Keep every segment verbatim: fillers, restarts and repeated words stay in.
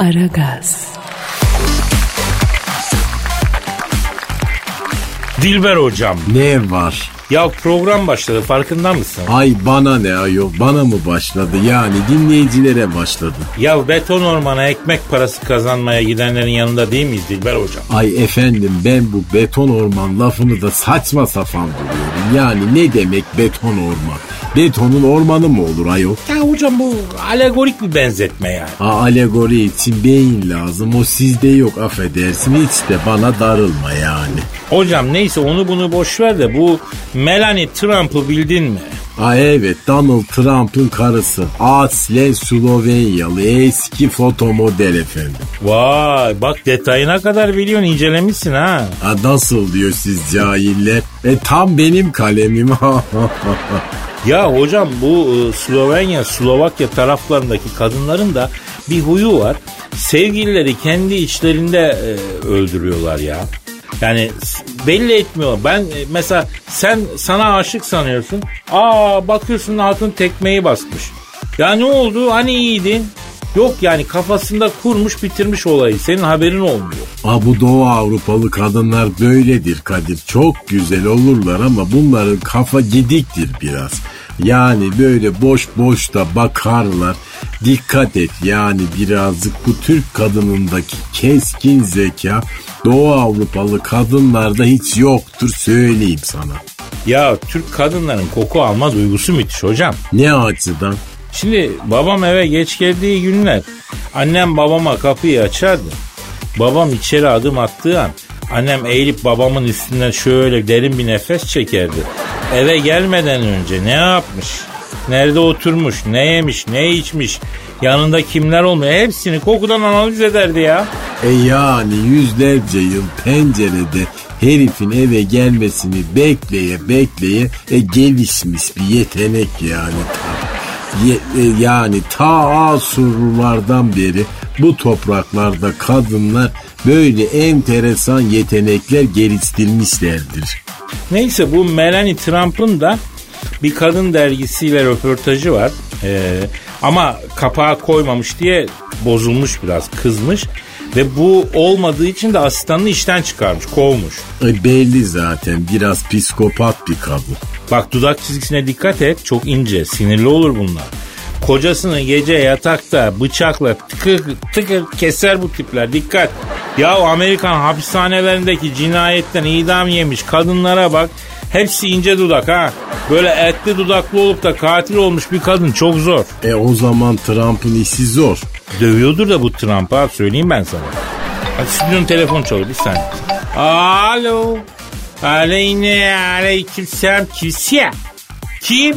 Aragaz. Dilber hocam. Ne var? Ya program başladı, farkında mısın? Ay bana ne ayol, bana mı başladı? Yani dinleyicilere başladı. Ya beton ormana ekmek parası kazanmaya gidenlerin yanında değil miyiz Dilber hocam? Ay efendim, ben bu beton orman lafını da saçma sapan buluyorum. Yani ne demek beton orman? Betonun ormanı mı olur ayol? Ya hocam bu alegorik bir benzetme yani. Aa, alegori için beyin lazım. O sizde yok, affedersin. Hiç de bana darılma yani. Hocam neyse, onu bunu boşver de bu Melania Trump'ı bildin mi? Aa evet, Donald Trump'ın karısı. Aslen Slovenyalı, eski foto model efendim. Vay, bak detayına kadar biliyorsun, incelemişsin ha. Aa, nasıl diyor siz cahiller? E tam benim kalemim. Ya hocam bu Slovenya, Slovakya taraflarındaki kadınların da bir huyu var. Sevgilileri kendi içlerinde öldürüyorlar ya. Yani belli etmiyor. Ben mesela sen sana aşık sanıyorsun. Aa bakıyorsun hatun tekmeyi basmış. Ya ne oldu? Hani iyiydin? Yok yani, kafasında kurmuş bitirmiş olayı. Senin haberin olmuyor. Aa, bu Doğu Avrupalı kadınlar böyledir Kadir. Çok güzel olurlar ama bunların kafa gidiktir biraz. Yani böyle boş boş da bakarlar. Dikkat et yani birazcık, bu Türk kadınındaki keskin zeka Doğu Avrupalı kadınlarda hiç yoktur, söyleyeyim sana. Ya Türk kadınların koku alma duygusu müthiş hocam. Ne açıdan? Şimdi babam eve geç geldiği günler annem babama kapıyı açardı. Babam içeri adım attığı an annem eğilip babamın üstünden şöyle derin bir nefes çekerdi. Eve gelmeden önce ne yapmış, nerede oturmuş, ne yemiş, ne içmiş, yanında kimler olmuyor, hepsini kokudan analiz ederdi ya. E yani yüzlerce yıl pencerede herifin eve gelmesini bekleye bekleye e, gelişmiş bir yetenek yani. Ye, e, yani ta Asurlulardan beri bu topraklarda kadınlar böyle enteresan yetenekler geliştirmişlerdir. Neyse bu Melania Trump'ın da bir kadın dergisiyle röportajı var. Ee, ama kapağa koymamış diye bozulmuş, biraz kızmış. Ve bu olmadığı için de asistanını işten çıkarmış, kovmuş. E belli zaten, biraz psikopat bir kadın. Bak dudak çizgisine dikkat et, çok ince, sinirli olur bunlar. Kocasını gece yatakta bıçakla tıkır tıkır keser bu tipler, dikkat. Ya Amerikan hapishanelerindeki cinayetten idam yemiş kadınlara bak, hepsi ince dudak ha. Böyle etli dudaklı olup da katil olmuş bir kadın çok zor. E o zaman Trump'ın işi zor. Dövüyordur da bu Trump abi, söyleyeyim ben sana. Stüdyonun telefon çalıyor, bir saniye. Alo. Aleyne aleyküm selam, kimsiye? Kim?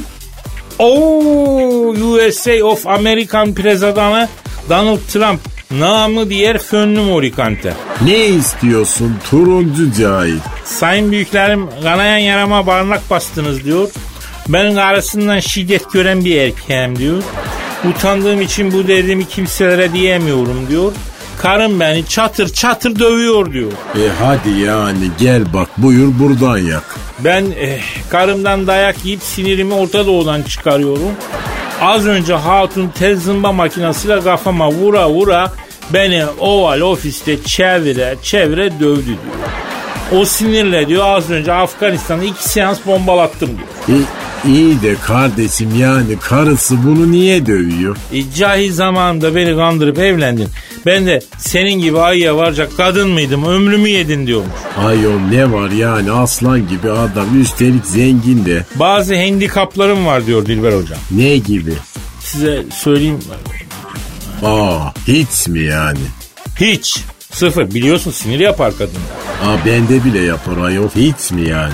Ooo U S A of American President'ı Donald Trump. Namı diğer fönlüm orikante. Ne istiyorsun turuncu cahil? Sayın büyüklerim, kanayan yarama barnak bastınız diyor. Ben karısından şiddet gören bir erkeğim diyor. Utandığım için bu dediğimi kimselere diyemiyorum diyor. Karım beni çatır çatır dövüyor diyor. E hadi yani, gel bak buyur buradan yak. Ben eh, karımdan dayak yiyip sinirimi Orta Doğu'dan çıkarıyorum. Az önce hatun tel zımba makinesiyle kafama vura vura beni oval ofiste çevire çevire dövdü diyor. O sinirle diyor az önce Afganistan'ı iki seans bombalattım diyor. E, iyi de kardeşim yani karısı bunu niye dövüyor? E, cahil zamanında beni kandırıp evlendin. Ben de senin gibi ayıya varacak kadın mıydım, ömrümü yedin diyormuş. Ayol ne var yani, aslan gibi adam, üstelik zengin de. Bazı handikaplarım var diyor Dilber hocam. Ne gibi? Size söyleyeyim. Aa hiç mi yani? Hiç. Sıfır. Biliyorsun sinir yapar kadın. Aa bende bile yapar ayol. Hiç mi yani?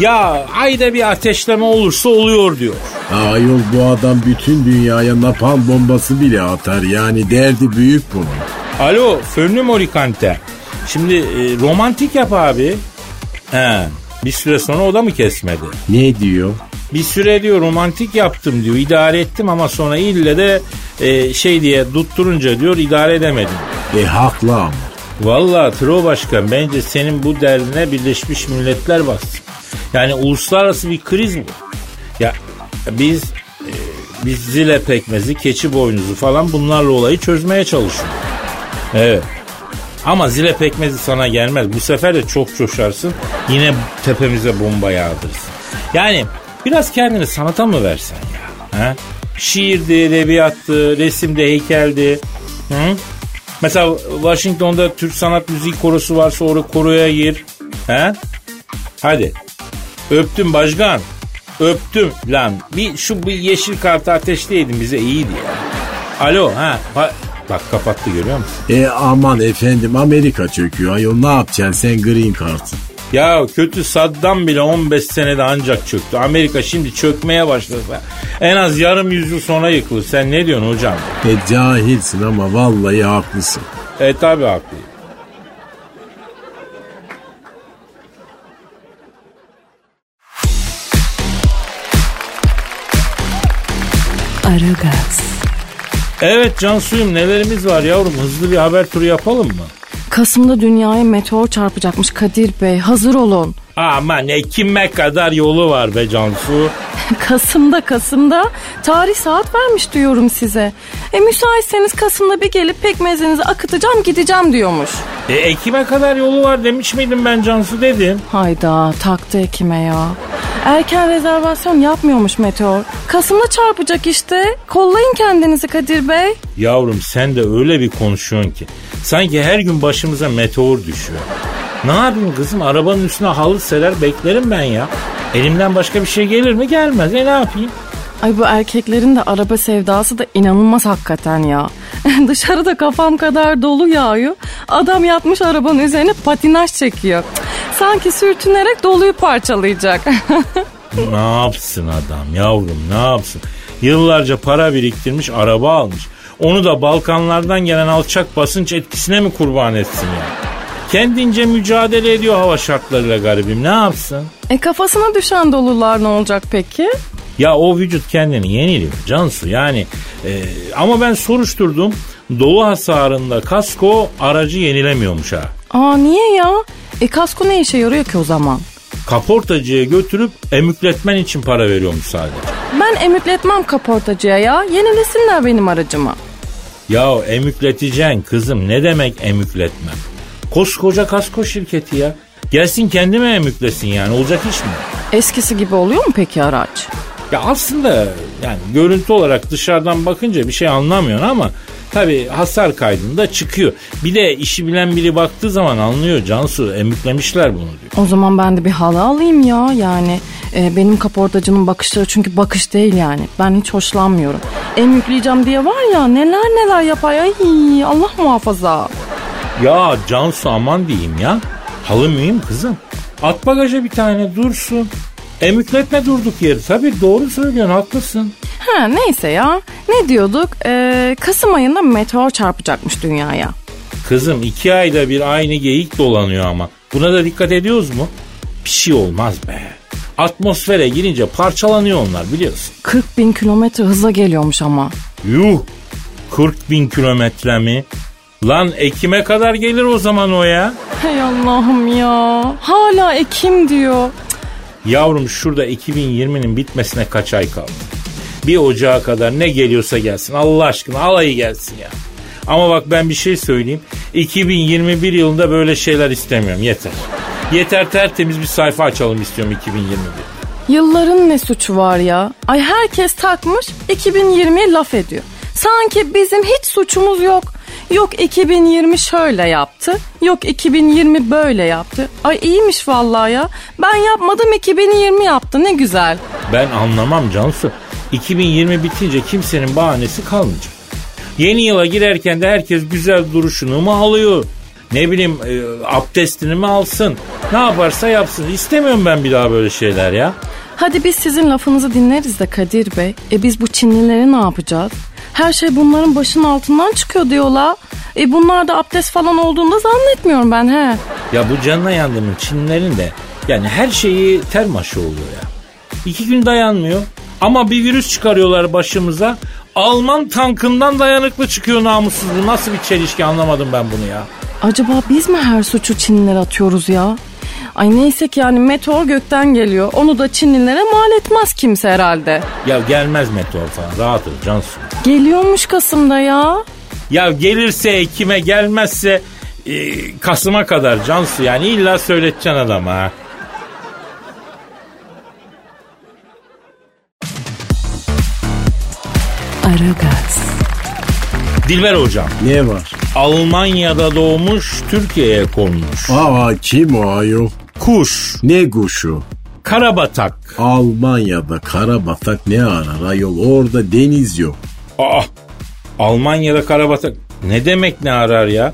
Ya ayda bir ateşleme olursa oluyor diyor. Aa ayol bu adam bütün dünyaya napalm bombası bile atar. Yani derdi büyük bunun. Alo fönlü morikante. Şimdi e, romantik yap abi. He, bir süre sonra o da mı kesmedi? Ne diyor? Bir süre diyor romantik yaptım diyor. İdare ettim ama sonra ille de e, şey diye tutturunca diyor idare edemedim. E haklı ama. Valla Tro Başkan, bence senin bu derdine Birleşmiş Milletler baksın. Yani uluslararası bir kriz bu. Ya biz e, biz zile pekmezi, keçi boynuzu falan bunlarla olayı çözmeye çalışıyoruz. Evet. Ama zile pekmezi sana gelmez. Bu sefer de çok coşarsın. Yine tepemize bomba yağdırırsın. Yani biraz kendini sanata mı versen ya? Ha? Şiirdi, edebiyattı, resimde, heykeldi. Hı? Mesela Washington'da Türk Sanat Müziği Korosu varsa oraya koroya gir. Ha? Hadi. Öptüm başkan. Öptüm lan. Bir şu bir yeşil kartı ateşleyeydin bize iyiydi ya. Alo ha. Ba- Bak kapattı görüyor musun? E aman efendim Amerika çöküyor. Ayol ne yapacaksın sen green kartın? Ya kötü Saddam bile on beş senede ancak çöktü. Amerika şimdi çökmeye başladı. En az yarım yüzyıl sonra yıkılır. Sen ne diyorsun hocam? E cahilsin ama vallahi haklısın. E tabi haklıyım. Aragaz. Evet Cansu'yum, nelerimiz var yavrum, hızlı bir haber turu yapalım mı? Kasım'da dünyaya meteor çarpacakmış Kadir Bey, hazır olun. Aman Ekim'e kadar yolu var be Cansu. Kasım'da Kasım'da tarih saat vermiş diyorum size. E müsaitseniz Kasım'da bir gelip pekmezinizi akıtacağım gideceğim diyormuş. E Ekim'e kadar yolu var demiş miydim ben Cansu, dedim. Hayda taktı Ekim'e ya. Erken rezervasyon yapmıyormuş meteor. Kasım'da çarpacak işte. Kollayın kendinizi Kadir Bey. Yavrum sen de öyle bir konuşuyorsun ki. Sanki her gün başımıza meteor düşüyor. Ne yapayım kızım, arabanın üstüne halı serer beklerim ben ya. Elimden başka bir şey gelir mi? Gelmez. E ne yapayım? Ay bu erkeklerin de araba sevdası da inanılmaz hakikaten ya. Dışarıda kafam kadar dolu yağıyor. Adam yatmış arabanın üzerine patinaj çekiyor. Sanki sürtünerek doluyu parçalayacak. Ne yapsın adam yavrum, ne yapsın? Yıllarca para biriktirmiş, araba almış. Onu da Balkanlardan gelen alçak basınç etkisine mi kurban etsin ya? Kendince mücadele ediyor hava şartlarıyla garibim, ne yapsın? E kafasına düşen dolular ne olacak peki? Ya o vücut kendini yeniliyor Cansu yani. E, ama ben soruşturdum. Dolu hasarında kasko aracı yenilemiyormuş ha. Aa niye ya? E kasko ne işe yarıyor ki o zaman? Kaportacıya götürüp emükletmen için para veriyormuş sadece. Ben emükletmem kaportacıya ya. Yenilesinler benim aracımı. Ya emükleteceksin kızım, ne demek emükletmem? Koskoca kasko şirketi ya. Gelsin kendime emüklesin yani, olacak iş mi? Eskisi gibi oluyor mu peki araç? Ya aslında yani görüntü olarak dışarıdan bakınca bir şey anlamıyorsun ama tabii hasar kaydında çıkıyor. Bir de işi bilen biri baktığı zaman anlıyor Cansu, emüklemişler bunu diyor. O zaman ben de bir halı alayım ya yani. E, benim kaportacının bakışları çünkü bakış değil yani. Ben hiç hoşlanmıyorum. Emükleyeceğim diye var ya neler neler yapar. Ay Allah muhafaza. Ya Cansu aman diyeyim ya. Halı mıyım kızım? At bagaja bir tane dursun. Emükletme durduk yeri. Tabii doğru söylüyorsun, haklısın. Ha neyse ya. Ne diyorduk? Ee, Kasım ayında meteor çarpacakmış dünyaya. Kızım iki ayda bir aynı geyik dolanıyor ama. Buna da dikkat ediyoruz mu? Bir şey olmaz be. Atmosfere girince parçalanıyor onlar biliyorsun. kırk bin kilometre hızla geliyormuş ama. Yuh! kırk bin kilometre mi? Lan Ekim'e kadar gelir o zaman o ya. Hey Allah'ım ya. Hala Ekim diyor. Yavrum şurada iki bin yirminin bitmesine kaç ay kaldı? Bir Ocağa kadar ne geliyorsa gelsin. Allah aşkına alayı gelsin ya. Ama bak ben bir şey söyleyeyim. iki bin yirmi bir yılında böyle şeyler istemiyorum. Yeter. Yeter, tertemiz bir sayfa açalım istiyorum iki bin yirmi bir. Yılların ne suçu var ya? Ay herkes takmış iki bin yirmiye laf ediyor. Sanki bizim hiç suçumuz yok. Yok iki bin yirmi şöyle yaptı. Yok iki bin yirmi böyle yaptı. Ay iyiymiş vallahi ya. Ben yapmadım iki bin yirmi yaptı, ne güzel. Ben anlamam Cansu. iki bin yirmi bitince kimsenin bahanesi kalmayacak. Yeni yıla girerken de herkes güzel duruşunu mu alıyor? Ne bileyim e, abdestini mi alsın? Ne yaparsa yapsın. İstemiyorum ben bir daha böyle şeyler ya. Hadi biz sizin lafınızı dinleriz de Kadir Bey. E biz bu Çinlileri ne yapacağız? Her şey bunların başının altından çıkıyor diyorlar. E bunlar da abdest falan olduğunda zannetmiyorum ben he. Ya bu canına yandığımın Çinlilerin de yani her şeyi termaşı oluyor ya. İki gün dayanmıyor. Ama bir virüs çıkarıyorlar başımıza. Alman tankından dayanıklı çıkıyor namussuzluğu. Nasıl bir çelişki, anlamadım ben bunu ya. Acaba biz mi her suçu Çinlilere atıyoruz ya? Ay neyse ki yani meteor gökten geliyor. Onu da Çinlilere mal etmez kimse herhalde. Ya gelmez meteor falan, rahat ol Cansu. Geliyormuş Kasım'da ya. Ya gelirse Ekim'e, gelmezse e, Kasım'a kadar Cansu, yani illa söyleteceksin adama ha. Aragaz. Dilber hocam. Ne var? Almanya'da doğmuş, Türkiye'ye konmuş. Aa, kim o ayol? Kuş. Ne kuşu? Karabatak. Almanya'da karabatak ne arar ayol? Orada deniz yok. Aa, Almanya'da karabatak ne demek ne arar ya?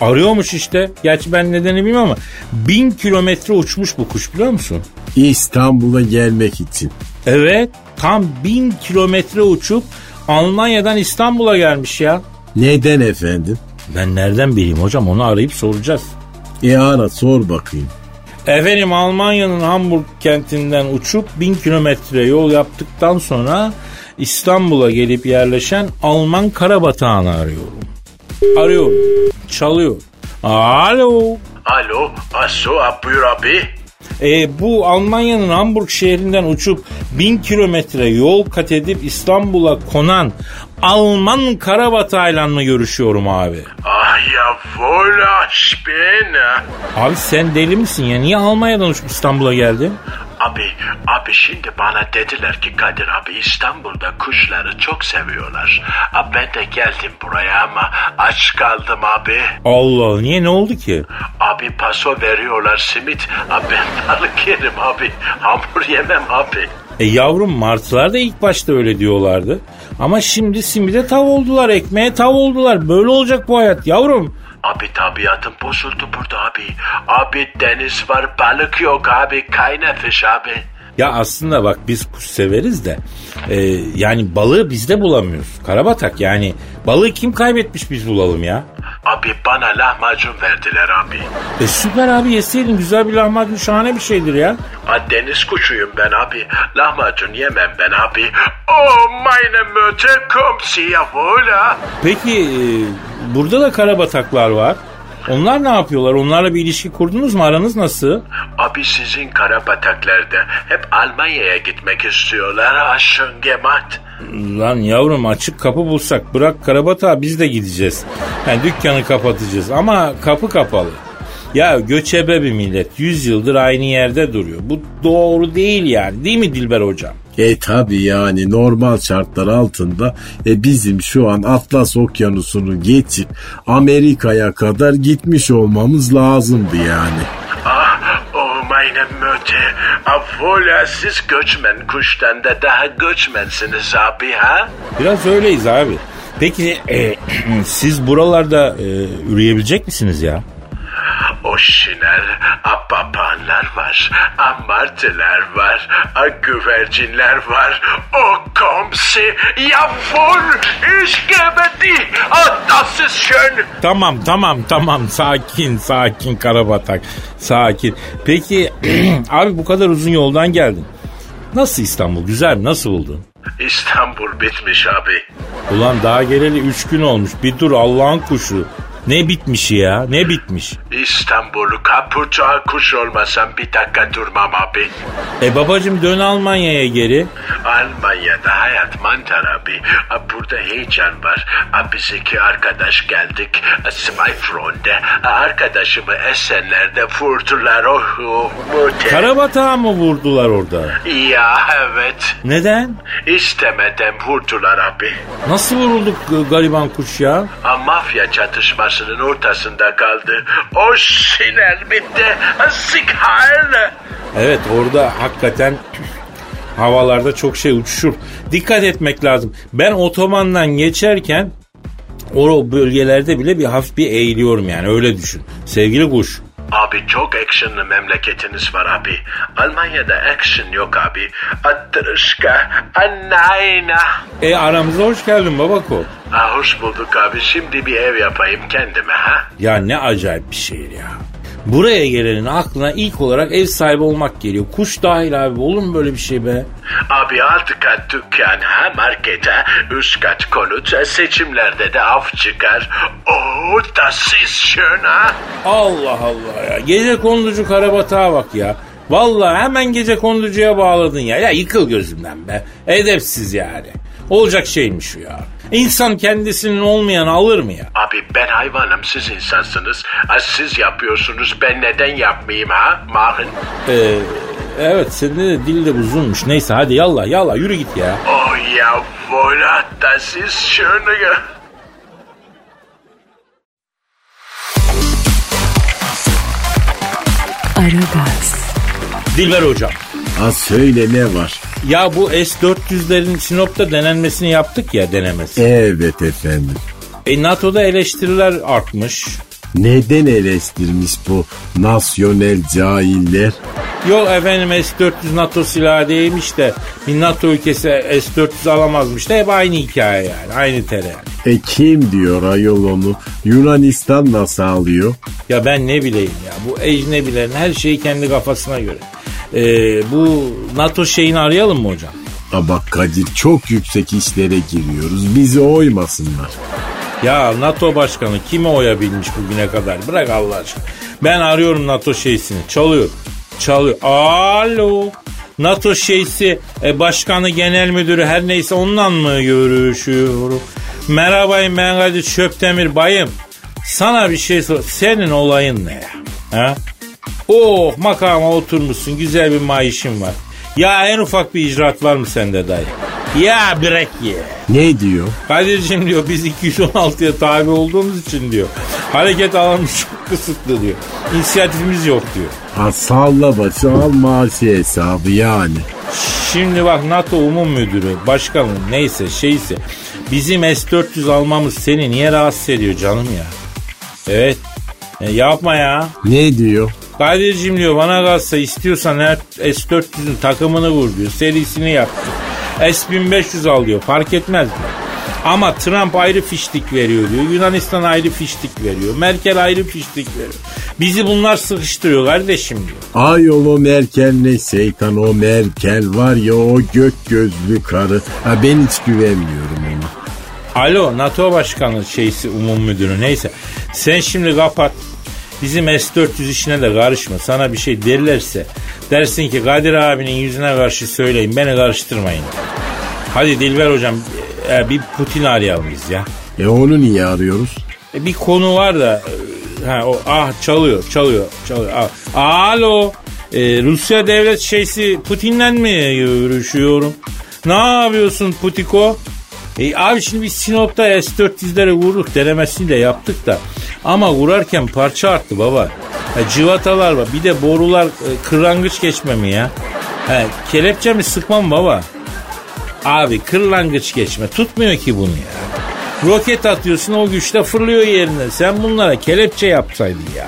Arıyormuş işte. Gerçi ben nedeni bilmem ama bin kilometre uçmuş bu kuş, biliyor musun? İstanbul'a gelmek için. Evet, tam bin kilometre uçup Almanya'dan İstanbul'a gelmiş ya. Neden efendim? Ben nereden bileyim hocam, onu arayıp soracağız. E ara sor bakayım. Efendim, Almanya'nın Hamburg kentinden uçup bin kilometre yol yaptıktan sonra İstanbul'a gelip yerleşen Alman karabatağını arıyorum. Arıyorum. Çalıyor. Alo. Alo. Asso, buyur abi. E, bu Almanya'nın Hamburg şehrinden uçup bin kilometre yol kat edip İstanbul'a konan Alman karabatağıyla mı görüşüyorum abi? Ah ya volaş beni. Abi sen deli misin ya? Niye Almanya'dan uçup İstanbul'a geldin? Abi, abi şimdi bana dediler ki Kadir abi İstanbul'da kuşları çok seviyorlar. Abi ben de geldim buraya ama aç kaldım abi. Allah, niye, ne oldu ki? Abi paso veriyorlar, simit. Abi ben balık yerim abi. Hamur yemem abi. E yavrum, martılar da ilk başta öyle diyorlardı. Ama şimdi simide tav oldular, ekmeğe tav oldular. Böyle olacak bu hayat yavrum. Abi tabiatım bozuldu burada abi. Abi deniz var, balık yok abi, kaynafiş abi. Ya aslında bak biz kuş severiz de e, yani balığı biz de bulamıyoruz. Karabatak yani, balığı kim kaybetmiş biz bulalım ya. Abi bana lahmacun verdiler abi. E süper abi, yeseydin, güzel bir lahmacun şahane bir şeydir ya. A, deniz kuşuyum ben abi, lahmacun yemem ben abi. Oh meine Mutter kommt sie wohl. Peki e, burada da karabataklar var. Onlar ne yapıyorlar? Onlarla bir ilişki kurdunuz mu? Aranız nasıl? Abi sizin karabataklar da hep Almanya'ya gitmek istiyorlar. Aşın gemat. Lan yavrum, açık kapı bulsak, bırak karabatağa, biz de gideceğiz. Yani dükkanı kapatacağız ama kapı kapalı. Ya göçebe bir millet. yüz yıldır aynı yerde duruyor. Bu doğru değil yani. Değil mi Dilber hocam? E tabi yani normal şartlar altında e, bizim şu an Atlas Okyanusu'nu geçip Amerika'ya kadar gitmiş olmamız lazımdı yani. Ah, oh meine Mutter, affola siz göçmen kuştan da daha göçmensiniz abi ha? Biraz öyleyiz abi. Peki e, siz buralarda e, üreyebilecek misiniz ya? O şiner, apapanlar var, amartılar var, güvercinler var, o komsi, yavur, işkemedi, atasız şön. Tamam, tamam, tamam, sakin, sakin karabatak, sakin. Peki, abi bu kadar uzun yoldan geldin. Nasıl İstanbul, güzel mi, nasıl buldun? İstanbul bitmiş abi. Ulan daha geleli üç gün olmuş, bir dur Allah'ın kuşu. Ne bitmiş ya? Ne bitmiş? İstanbul'u kapuça kuş olmasam bir dakika durmam abi. E babacım dön Almanya'ya geri. Almanya'da hayat mantar abi. Burada heyecan var. Biz iki arkadaş geldik. Smayfron'de. Arkadaşımı Esenler'de vurdular. Oh, oh, Karabatağı mı vurdular orada? Ya evet. Neden? İstemeden vurdular abi. Nasıl vurulduk gariban kuş ya? A, mafya çatışması ortasında kaldı. O şiner bitti. Sikar. Evet, orada hakikaten havalarda çok şey uçuşur. Dikkat etmek lazım. Ben otobandan geçerken o bölgelerde bile bir hafif bir eğiliyorum yani, öyle düşün. Sevgili kuş. Abi çok actionlı memleketiniz var abi. Almanya'da action yok abi. Attırışka, anayna. E aramıza hoş geldin babako. Ha, hoş bulduk abi. Şimdi bir ev yapayım kendime ha. Ya ne acayip bir şehir ya. Buraya gelenin aklına ilk olarak ev sahibi olmak geliyor. Kuş dahil abi. Olur mu böyle bir şey be? Abi altı kat dükkan, ha markete, üç kat konut, seçimlerde de af çıkar. Ooo da siz şuna. Allah Allah ya. Gece konducu karabatağa bak ya. Vallahi hemen gece konducuya bağladın ya. Ya yıkıl gözümden be. Edepsiz yani. Olacak şeymiş ya. İnsan kendisinin olmayanı alır mı ya? Abi ben hayvanım, siz insansınız. Siz yapıyorsunuz, ben neden yapmayayım ha? Mahın. Eee... Evet, senin de dil de uzunmuş. Neyse hadi yallah yallah yürü git ya. Oh ya voilà, das ist schön. Aragaz. Dilber hocam. Ha söyle, ne var? Ya bu S dört yüzlerin Sinop'ta denenmesini yaptık ya, denemesi. Evet efendim. E NATO'da eleştiriler artmış. Neden eleştirmiş bu nasyonel cahiller? Yok efendim S dört yüz NATO silahı değilmiş de bir NATO ülkesi S dört yüz alamazmış da, hep aynı hikaye yani, aynı tere. E kim diyor ayol onu? Yunanistan nasıl alıyor? Ya ben ne bileyim ya, bu ecnebilerin her şeyi kendi kafasına göre. Ee, bu NATO şeyini arayalım mı hocam? A bak Kadir, çok yüksek işlere giriyoruz, bizi oymasınlar. Ya NATO başkanı kime oyabilmiş bugüne kadar? Bırak Allah aşkına. Ben arıyorum NATO şeysini. Çalıyor. Çalıyor. Alo. NATO şeysi e, başkanı, genel müdürü, her neyse onunla mı görüşüyorum? Merhabayım, ben Kadir Çöptemir bayım. Sana bir şey sor. Senin olayın ne ya? Ha? Oh, makama oturmuşsun. Güzel bir maaşın var. Ya en ufak bir icraat var mı sende dayı? Ya bırak ye. Ne diyor? Kadir'cim diyor, biz iki yüz on altıya tabi olduğumuz için diyor, hareket alanımız çok kısıtlı diyor, İnisiyatifimiz yok diyor. Ha salla başı al maaşı hesabı yani. Şimdi bak NATO umum müdürü, başkanı, neyse şeyse, bizim S dört yüz almamız seni niye rahatsız ediyor canım ya? Evet. E, yapma ya. Ne diyor? Kadir'cim diyor, bana kalsa istiyorsan S dört yüzün takımını vur diyor, serisini yap diyor. S bin beş yüz alıyor, fark etmez mi? Ama Trump ayrı fiştik veriyor diyor, Yunanistan ayrı fiştik veriyor, Merkel ayrı fiştik veriyor. Bizi bunlar sıkıştırıyor kardeşim diyor. Ayol o Merkel ne şeytan, o Merkel var ya, o gök gözlü karı. Ha, ben hiç güvenmiyorum ona. Alo NATO başkanı şeysi, umum müdürü, neyse. Sen şimdi kapat. Bizim S dört yüz işine de karışma. Sana bir şey derlerse dersin ki Kadir abinin yüzüne karşı söyleyin, beni karıştırmayın. Hadi Dilber hocam, e, bir Putin arayalım biz ya. E onu niye arıyoruz? E, bir konu var da e, ha, o, ah çalıyor çalıyor çalıyor. Ah. Alo e, Rusya devlet şeysi Putin'le mi görüşüyorum? Ne yapıyorsun Putiko? E, abi şimdi biz Sinop'ta S dört yüzlere vurduk, denemesini de yaptık da. Ama vurarken parça arttı baba. E, cıvatalar var. Bir de borular e, kırlangıç geçme mi ya? E, kelepçe mi sıkmam baba? Abi kırlangıç geçme. Tutmuyor ki bunu ya. Roket atıyorsun, o güçle fırlıyor yerine. Sen bunlara kelepçe yapsaydın ya.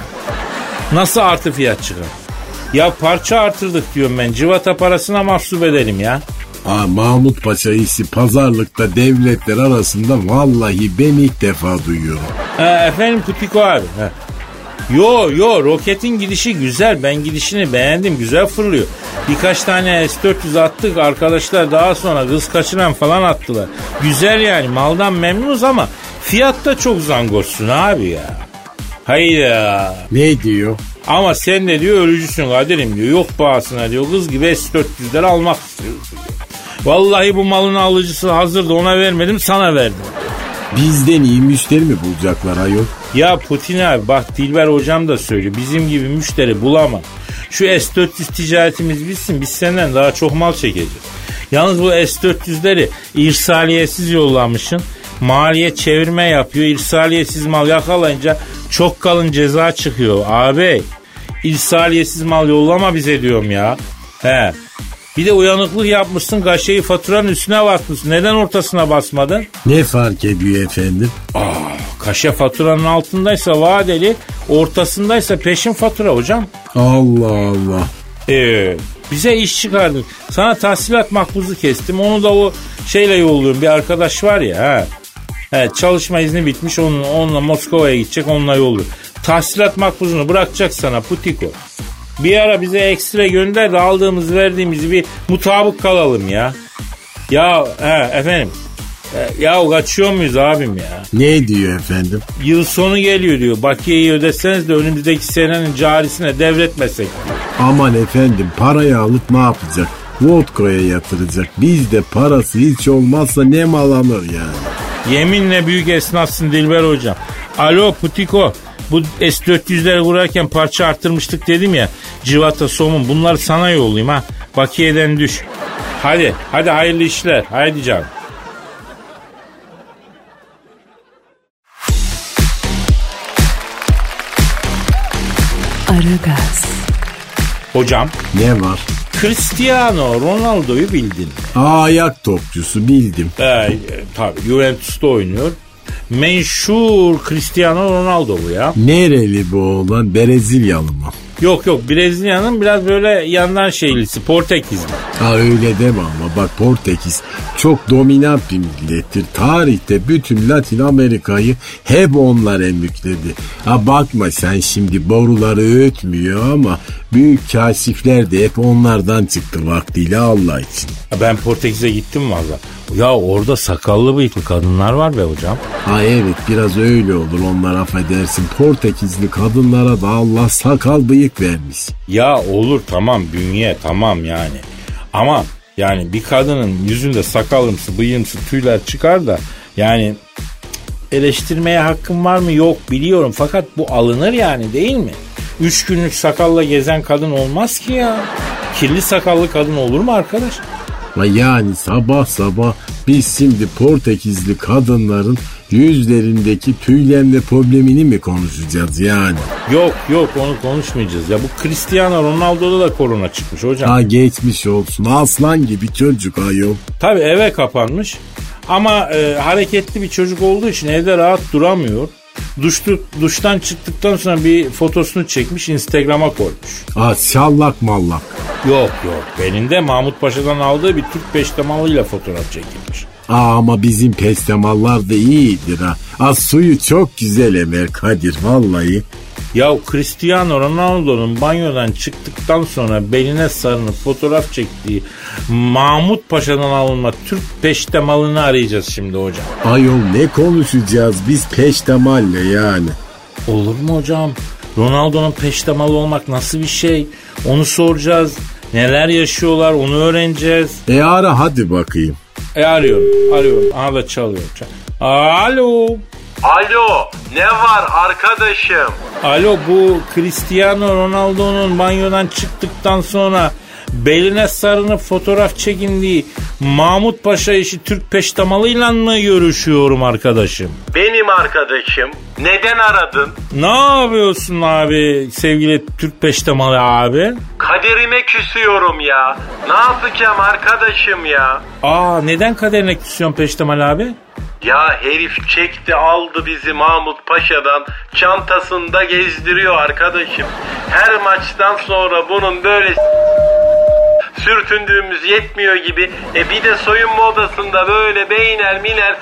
Nasıl artı fiyat çıkar? Ya parça artırdık diyorum ben. Cıvata parasına mahsup edelim ya. Aa, Mahmut Paşa işi pazarlıkta devletler arasında vallahi ben ilk defa duyuyorum. Ee, efendim Putiko abi. Heh. Yo yo roketin gidişi güzel. Ben gidişini beğendim. Güzel fırlıyor. Birkaç tane S dört yüz attık arkadaşlar, daha sonra kız kaçıran falan attılar. Güzel yani, maldan memnunuz ama fiyatta çok zangoşsun abi ya. Hayda. Ne diyor? Ama sen de diyor ölücüsün Kadir'im diyor. Yok pahasına diyor, kız gibi S dört yüzleri almak istiyorsun diyor. Vallahi bu malın alıcısı hazırdı, ona vermedim sana verdim. Bizden iyi müşteri mi bulacaklar ayol? Ya Putin abi bak, Dilber hocam da söylüyor, bizim gibi müşteri bulamam. Şu S dört yüz ticaretimiz bitsin, biz senden daha çok mal çekeceğiz. Yalnız bu S dört yüzleri irsaliyetsiz yollamışsın, maliye çevirme yapıyor, irsaliyetsiz mal yakalayınca çok kalın ceza çıkıyor. Abi irsaliyetsiz mal yollama bize diyorum ya. He. Bir de uyanıklık yapmışsın, gaşeyi faturanın üstüne basmışsın. Neden ortasına basmadın? Ne fark ediyor efendim? Aa, kaşe faturanın altındaysa vadeli, ortasındaysa peşin fatura hocam. Allah Allah. Ee, bize iş çıkardın. Sana tahsilat makbuzu kestim. Onu da o şeyle yolluyorum. Bir arkadaş var ya. Ha. Evet, çalışma izni bitmiş. Onunla, onunla Moskova'ya gidecek. Onunla yolluyorum. Tahsilat makbuzunu bırakacak sana Putiko. Bir ara bize ekstra gönder de aldığımız verdiğimizi bir mutabık kalalım ya. Ya he, efendim. E, ya kaçıyor muyuz abim ya? Ne diyor efendim? Yıl sonu geliyor diyor. Bakiyeyi ödeseniz de önümüzdeki senenin carisine devretmesek. Aman efendim, parayı alıp ne yapacak? Vodka'ya yatıracak. Bizde parası hiç olmazsa ne mal alır yani. Yeminle büyük esnafsın Dilber hocam. Alo Putiko, bu S dört yüzleri kurarken parça arttırmıştık dedim ya. Civata, somun, bunları sana yollayayım ha. Bakiyeden düş. Hadi, hadi hayırlı işler. Haydi canım. Aragaz. Hocam. Ne var? Cristiano Ronaldo'yu bildin. Aa, ayak topçusu bildim. Ee, tabii Juventus'ta oynuyor. Meşhur Cristiano Ronaldo bu ya. Nereli bu oğlan? Brezilyalı mı? Yok yok, Brezilya'nın biraz böyle yandan şeylisi, Portekiz. Ha öyle deme ama bak, Portekiz çok dominant bir millettir. Tarihte bütün Latin Amerika'yı hep onlar emükledi. Ha bakma sen şimdi boruları ötmüyor ama büyük kasifler de hep onlardan çıktı vaktiyle, Allah için. Ben Portekiz'e gittim valla. Ya orada sakallı bıyıklı kadınlar var be hocam. Ha evet, biraz öyle olur onlar, affedersin. Portekizli kadınlara da Allah sakal bıyık vermiş. Ya olur tamam, bünye tamam yani. Ama yani bir kadının yüzünde sakalımsı bıyığımsı tüyler çıkar da yani eleştirmeye hakkım var mı? Yok biliyorum, fakat bu alınır yani, değil mi? Üç günlük sakalla gezen kadın olmaz ki ya. Kirli sakallı kadın olur mu arkadaş? Yani sabah sabah biz şimdi Portekizli kadınların yüzlerindeki tüylenme problemini mi konuşacağız yani? Yok yok, onu konuşmayacağız. Ya bu Cristiano Ronaldo'da da korona çıkmış hocam. Ha geçmiş olsun, aslan gibi çocuk ayol. Tabii eve kapanmış ama e, hareketli bir çocuk olduğu için evde rahat duramıyor. Duştu, duştan çıktıktan sonra bir fotosunu çekmiş, Instagram'a koymuş. Aa şallak mallak. Yok yok, belinde Mahmut Paşa'dan aldığı bir Türk peştemalıyla fotoğraf çekilmiş. Aa ama bizim peştemallar da iyidir ha. Aa suyu çok güzel emer Kadir vallahi. Ya Cristiano Ronaldo'nun banyodan çıktıktan sonra beline sarınıp fotoğraf çektiği Mahmut Paşa'dan alınma Türk peştemalını arayacağız şimdi hocam. Ayol ne konuşacağız biz peştemalle yani? Olur mu hocam? Ronaldo'nun peştemalı olmak nasıl bir şey? Onu soracağız. Neler yaşıyorlar onu öğreneceğiz. E ara hadi bakayım. E arıyorum arıyorum. Aha da çalıyor. Alo. Alo, ne var arkadaşım? Alo, bu Cristiano Ronaldo'nun banyodan çıktıktan sonra beline sarınıp fotoğraf çekindiği Mahmut Paşa işi Türk peştemalıyla mı görüşüyorum arkadaşım? Benim arkadaşım. Neden aradın? Ne yapıyorsun abi sevgili Türk peştemalı abi? Kaderime küsüyorum ya. Ne yapacağım arkadaşım ya? Aa, neden kaderine küsüyorsun peştemal abi? Ya herif çekti aldı bizi Mahmut Paşa'dan, çantasında gezdiriyor arkadaşım. Her maçtan sonra bunun böyle sürtündüğümüz yetmiyor gibi. E bir de soyunma odasında böyle beyner miner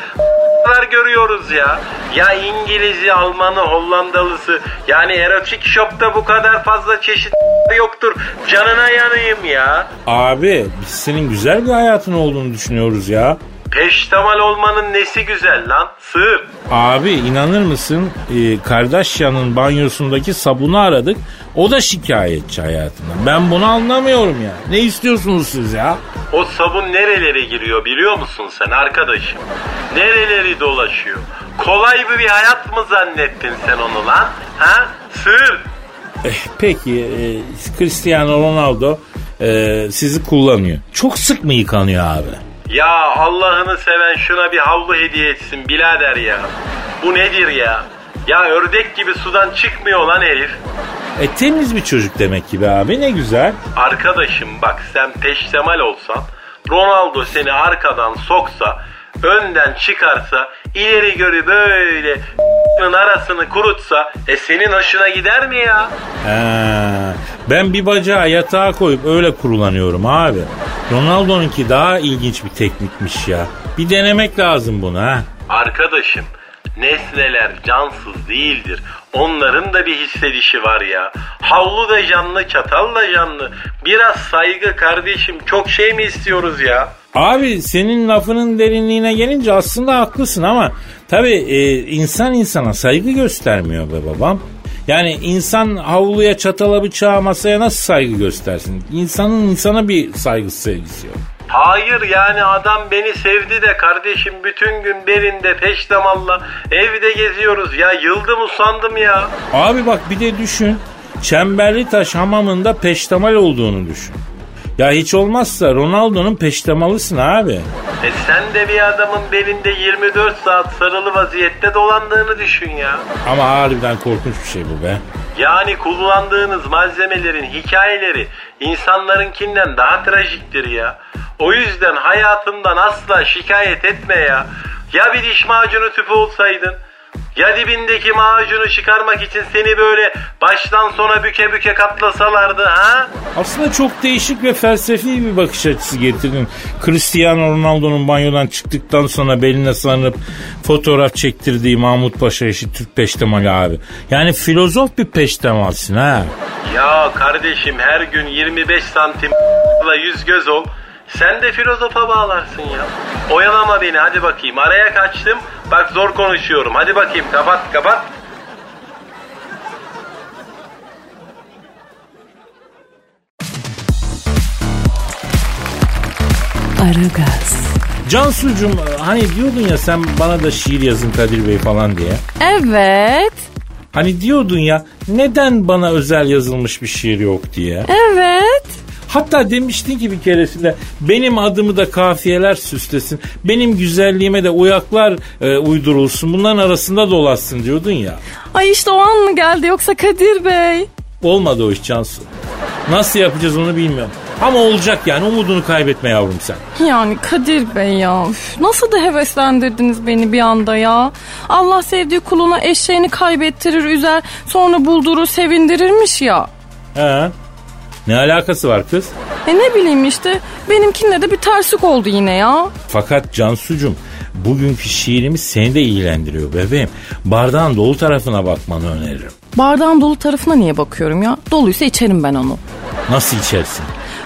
görüyoruz ya. Ya İngiliz'i, Alman'ı, Hollandalısı, yani erotik shop'ta bu kadar fazla çeşit yoktur. Canına yanayım ya. Abi biz senin güzel bir hayatın olduğunu düşünüyoruz ya. Peştemal olmanın nesi güzel lan? Sığır. Abi inanır mısın? E, Kardashian'ın banyosundaki sabunu aradık. O da şikayetçi hayatından. Ben bunu anlamıyorum ya. Ne istiyorsunuz siz ya? O sabun nerelere giriyor biliyor musun sen arkadaşım? Nereleri dolaşıyor? Kolay bir hayat mı zannettin sen onu lan? Ha? Sığır. E, peki e, Cristiano Ronaldo e, sizi kullanıyor. Çok sık mı yıkanıyor abi? Ya Allah'ını seven şuna bir havlu hediye etsin birader ya. Bu nedir ya? Ya ördek gibi sudan çıkmıyor lan herif. E temiz bir çocuk demek ki be abi, ne güzel. Arkadaşım bak, sen peştemal olsan, Ronaldo seni arkadan soksa, önden çıkarsa, ileri görü böyle arasını kurutsa, e senin hoşuna gider mi ya? He, ben bir bacağı yatağa koyup öyle kurulanıyorum abi. Ronaldo'nunki daha ilginç bir teknikmiş ya. Bir denemek lazım bunu ha. Arkadaşım, nesneler cansız değildir. Onların da bir hissedişi var ya. Havlu da canlı, çatal da canlı. Biraz saygı kardeşim. Çok şey mi istiyoruz ya? Abi senin lafının derinliğine gelince aslında haklısın ama tabii e, insan insana saygı göstermiyor be babam. Yani insan havluya, çatala, bıçağa, masaya nasıl saygı göstersin? İnsanın insana bir saygı sevgisi yok. Hayır yani adam beni sevdi de kardeşim bütün gün belinde peştemalla evde geziyoruz ya, yıldım usandım ya. Abi bak bir de düşün, Çemberlitaş hamamında peştemal olduğunu düşün. Ya hiç olmazsa Ronaldo'nun peştemalısın abi. E sen de bir adamın belinde yirmi dört saat sarılı vaziyette dolandığını düşün ya. Ama harbiden korkunç bir şey bu be. Yani kullandığınız malzemelerin hikayeleri insanlarınkinden daha trajiktir ya. O yüzden hayatından asla şikayet etme ya. Ya bir diş macunu tüpü olsaydın, ya dibindeki macunu çıkarmak için seni böyle baştan sona büke büke katlasalardı ha? Aslında çok değişik ve felsefi bir bakış açısı getirdin. Cristiano Ronaldo'nun banyodan çıktıktan sonra beline sarılıp fotoğraf çektirdiği Mahmut Paşa eşi Türk peştemali abi. Yani filozof bir peştemalsın ha. Ya kardeşim her gün yirmi beş santim yüz göz ol. Sen de filozofa bağlarsın ya. Oyalama beni hadi bakayım. Araya kaçtım. Bak zor konuşuyorum. Hadi bakayım kapat kapat. Aragaz. Cansucuğum hani diyordun ya sen bana da şiir yazın Kadir Bey falan diye. Evet. Hani diyordun ya neden bana özel yazılmış bir şiir yok diye. Evet. Hatta demiştin ki bir keresinde benim adımı da kafiyeler süslesin, benim güzelliğime de uyaklar e, uydurulsun, bunların arasında dolaşsın diyordun ya. Ay işte o an mı geldi yoksa Kadir Bey? Olmadı o iş Cansu. Nasıl yapacağız onu bilmiyorum. Ama olacak yani, umudunu kaybetme yavrum sen. Yani Kadir Bey ya, nasıl da heveslendirdiniz beni bir anda ya. Allah sevdiği kuluna eşeğini kaybettirir, üzer, sonra buldurur, sevindirirmiş ya. He. Ne alakası var kız? E ne bileyim işte. Benimkinde de bir terslik oldu yine ya. Fakat Cansucuğum bugünkü şiirimiz seni de ilgilendiriyor bebeğim. Bardağın dolu tarafına bakmanı öneririm. Bardağın dolu tarafına niye bakıyorum ya? Doluysa içerim ben onu. Nasıl içersin?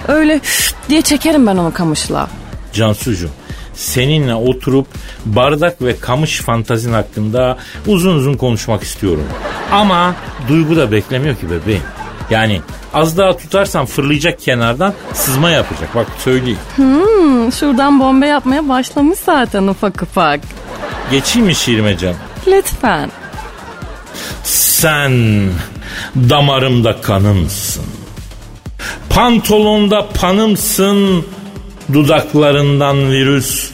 Öyle diye çekerim ben onu kamışla. Cansucuğum seninle oturup bardak ve kamış fantazin hakkında uzun uzun konuşmak istiyorum. Ama duygu da beklemiyor ki bebeğim. Yani az daha tutarsan fırlayacak kenardan, sızma yapacak. Bak söyleyeyim. Hmm, şuradan bomba yapmaya başlamış zaten ufak ufak. Geçeyim mi şiirime canım? Lütfen. Sen damarımda kanımsın. Pantolonda panımsın. Dudaklarından virüs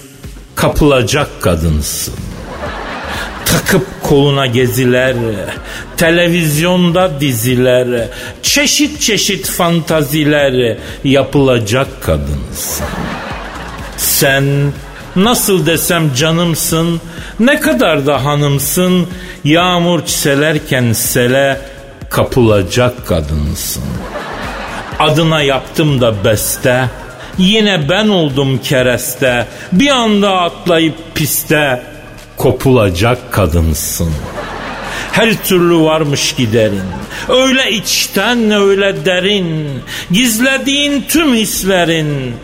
kapılacak kadınsın. Takıp koluna geziler, televizyonda diziler, çeşit çeşit fantaziler yapılacak kadınsın. Sen nasıl desem canımsın, ne kadar da hanımsın, yağmur selerken sele kapılacak kadınsın. Adına yaptım da beste, yine ben oldum kereste, bir anda atlayıp piste kopulacak kadınsın. Her türlü varmış giderin, öyle içten öyle derin, gizlediğin tüm hislerin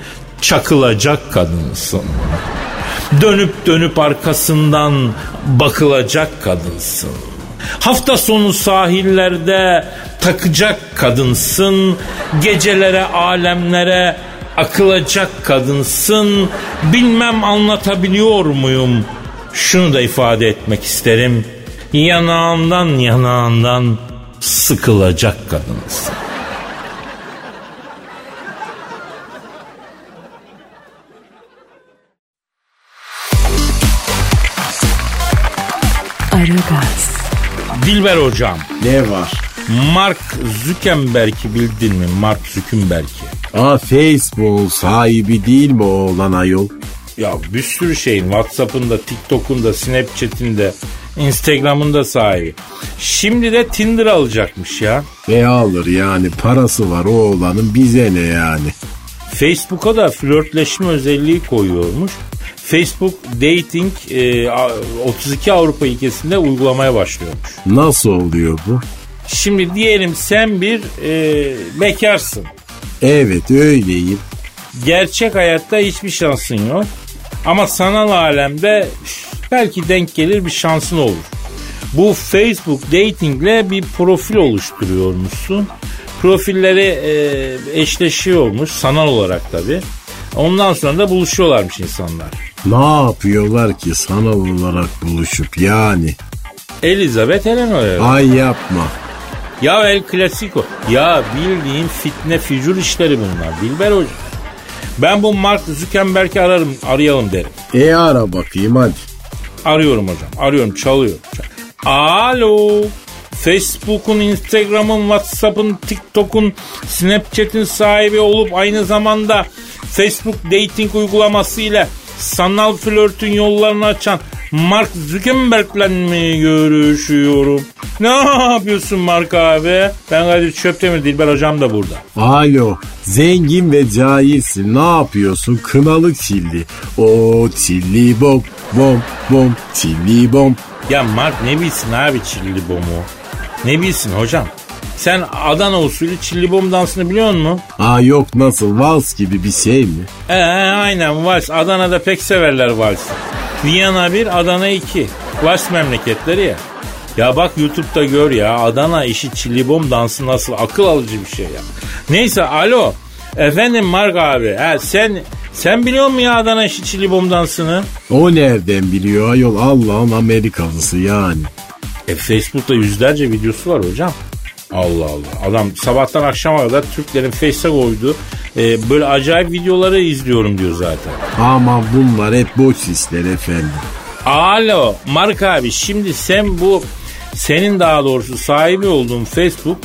çakılacak kadınsın. Dönüp dönüp arkasından bakılacak kadınsın. Hafta sonu sahillerde takacak kadınsın. Gecelere, alemlere akılacak kadınsın. Bilmem anlatabiliyor muyum? Şunu da ifade etmek isterim. Yanağından yanağından sıkılacak kadınsın. Aragaz. Dilber hocam. Ne var? Mark Zuckerberg'i bildin mi? Mark Zuckerberg'i. Aa, Facebook sahibi değil mi oğlan ayol? Ya bir sürü şeyin, WhatsApp'ın da, TikTok'un da, Snapchat'in de, Instagram'ın da sahibi. Şimdi de Tinder alacakmış ya. Ne alır yani, parası var o oğlanın, bize ne yani. Facebook'a da flörtleşme özelliği koyuyormuş. Facebook Dating e, otuz iki Avrupa ülkesinde uygulamaya başlıyormuş. Nasıl oluyor bu? Şimdi diyelim sen bir e, bekarsın. Evet öyleyim. Gerçek hayatta hiçbir şansın yok. Ama sanal alemde belki denk gelir bir şansın olur. Bu Facebook datingle bir profil oluşturuyormuşsun. Profilleri e, eşleşiyormuş sanal olarak tabii. Ondan sonra da buluşuyorlarmış insanlar. Ne yapıyorlar ki sanal olarak buluşup yani? Elizabeth Helen öyle. Ay yapma. Ya El Clasico. Ya bildiğin fitne fücur işleri bunlar Dilber Hoca. Ben bu Mark Zuckerberg'i ararım, arayalım derim. E ara bakayım hadi. Arıyorum hocam, arıyorum, çalıyorum. Alo. Facebook'un, Instagram'ın, WhatsApp'ın, TikTok'un, Snapchat'in sahibi olup aynı zamanda Facebook dating uygulamasıyla sanal flörtün yollarını açan Mark Zuckerberg'le mi görüşüyorum? Ne yapıyorsun Mark abi? Ben Kadir Çöptemir, Dilber hocam da burada. Alo, zengin ve cahilsin. Ne yapıyorsun? Kınalı çilli. O çilli bom, bom, bom, çilli bom. Ya Mark ne bilsin abi çilli bomu? Ne bilsin hocam? Sen Adana usulü çilli bom dansını biliyor musun? Aa yok, nasıl? Vals gibi bir şey mi? Ee aynen vals. Adana'da pek severler valsi. Viyana bir, Adana iki. Vals memleketleri ya. Ya bak YouTube'da gör ya. Adana işi çilli bom dansı nasıl? Akıl alıcı bir şey ya. Neyse alo. Efendim Mark abi. He, sen sen biliyor musun ya Adana işi çilli bom dansını? O nereden biliyor ayol? Allah'ın Amerikalısı yani. E Facebook'ta yüzlerce videosu var hocam. Allah Allah. Adam sabahtan akşama kadar Türklerin Face'e koyduğu e, böyle acayip videoları izliyorum diyor zaten. Ama bunlar hep boş işler efendim. Alo Mark abi, şimdi sen bu senin daha doğrusu sahibi olduğun Facebook,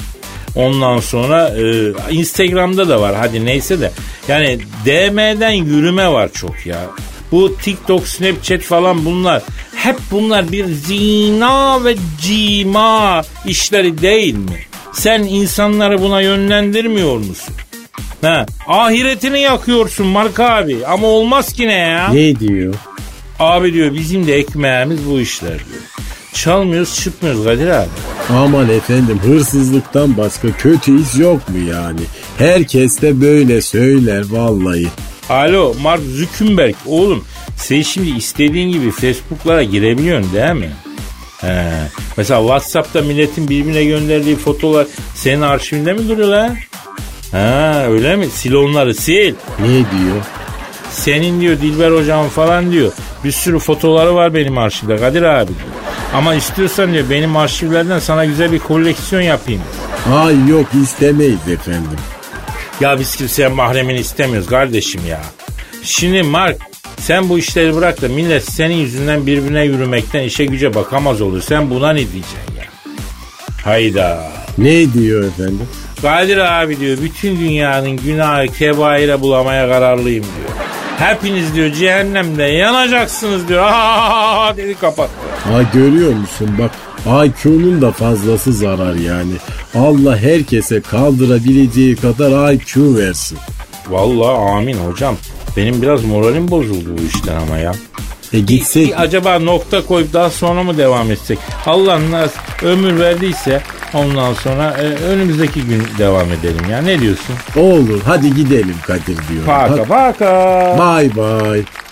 ondan sonra e, Instagram'da da var hadi neyse de, yani D M'den yürüme var çok ya. Bu TikTok, Snapchat falan bunlar hep bunlar bir zina ve cima işleri değil mi? Sen insanları buna yönlendirmiyor musun? Ha, ahiretini yakıyorsun Mark abi. Ama olmaz ki ne ya? Ne diyor? Abi diyor bizim de ekmeğimiz bu işler diyor. Çalmıyoruz, çıkmıyoruz Kadir abi. Aman efendim, hırsızlıktan başka kötü iş yok mu yani? Herkes de böyle söyler vallahi. Alo Mark Zuckerberg oğlum, sen şimdi istediğin gibi Facebook'lara girebiliyorsun değil mi? He. Mesela WhatsApp'ta milletin birbirine gönderdiği fotolar senin arşivinde mi duruyor lan? Ha, öyle mi? Sil onları, sil. Ne diyor? Senin diyor Dilber hocam falan diyor. Bir sürü fotoları var benim arşivde Kadir abi diyor. Ama istiyorsan diyor benim arşivlerden sana güzel bir koleksiyon yapayım. Ay yok, istemeyiz efendim. Ya biz kimseye mahremini istemiyoruz kardeşim ya. Şimdi Mark, sen bu işleri bırak da millet senin yüzünden birbirine yürümekten işe güce bakamaz olur. Sen buna ne diyeceksin ya? Hayda. Ne diyor efendim? Kadir abi diyor bütün dünyanın günahı kebaire bulamaya kararlıyım diyor. Hepiniz diyor cehennemde yanacaksınız diyor. Aa dedi kapattı. Ha görüyor musun bak, I Q'nun da fazlası zarar yani. Allah herkese kaldırabileceği kadar I Q versin. Vallahi amin hocam. Benim biraz moralim bozuldu bu işten ama ya. E gitsek. E, acaba nokta koyup daha sonra mı devam etsek? Allah'ın nasıl ömür verdiyse ondan sonra e, önümüzdeki gün devam edelim ya. Ne diyorsun? Olur hadi gidelim Kadir diyor. Paka paka. Bye bye.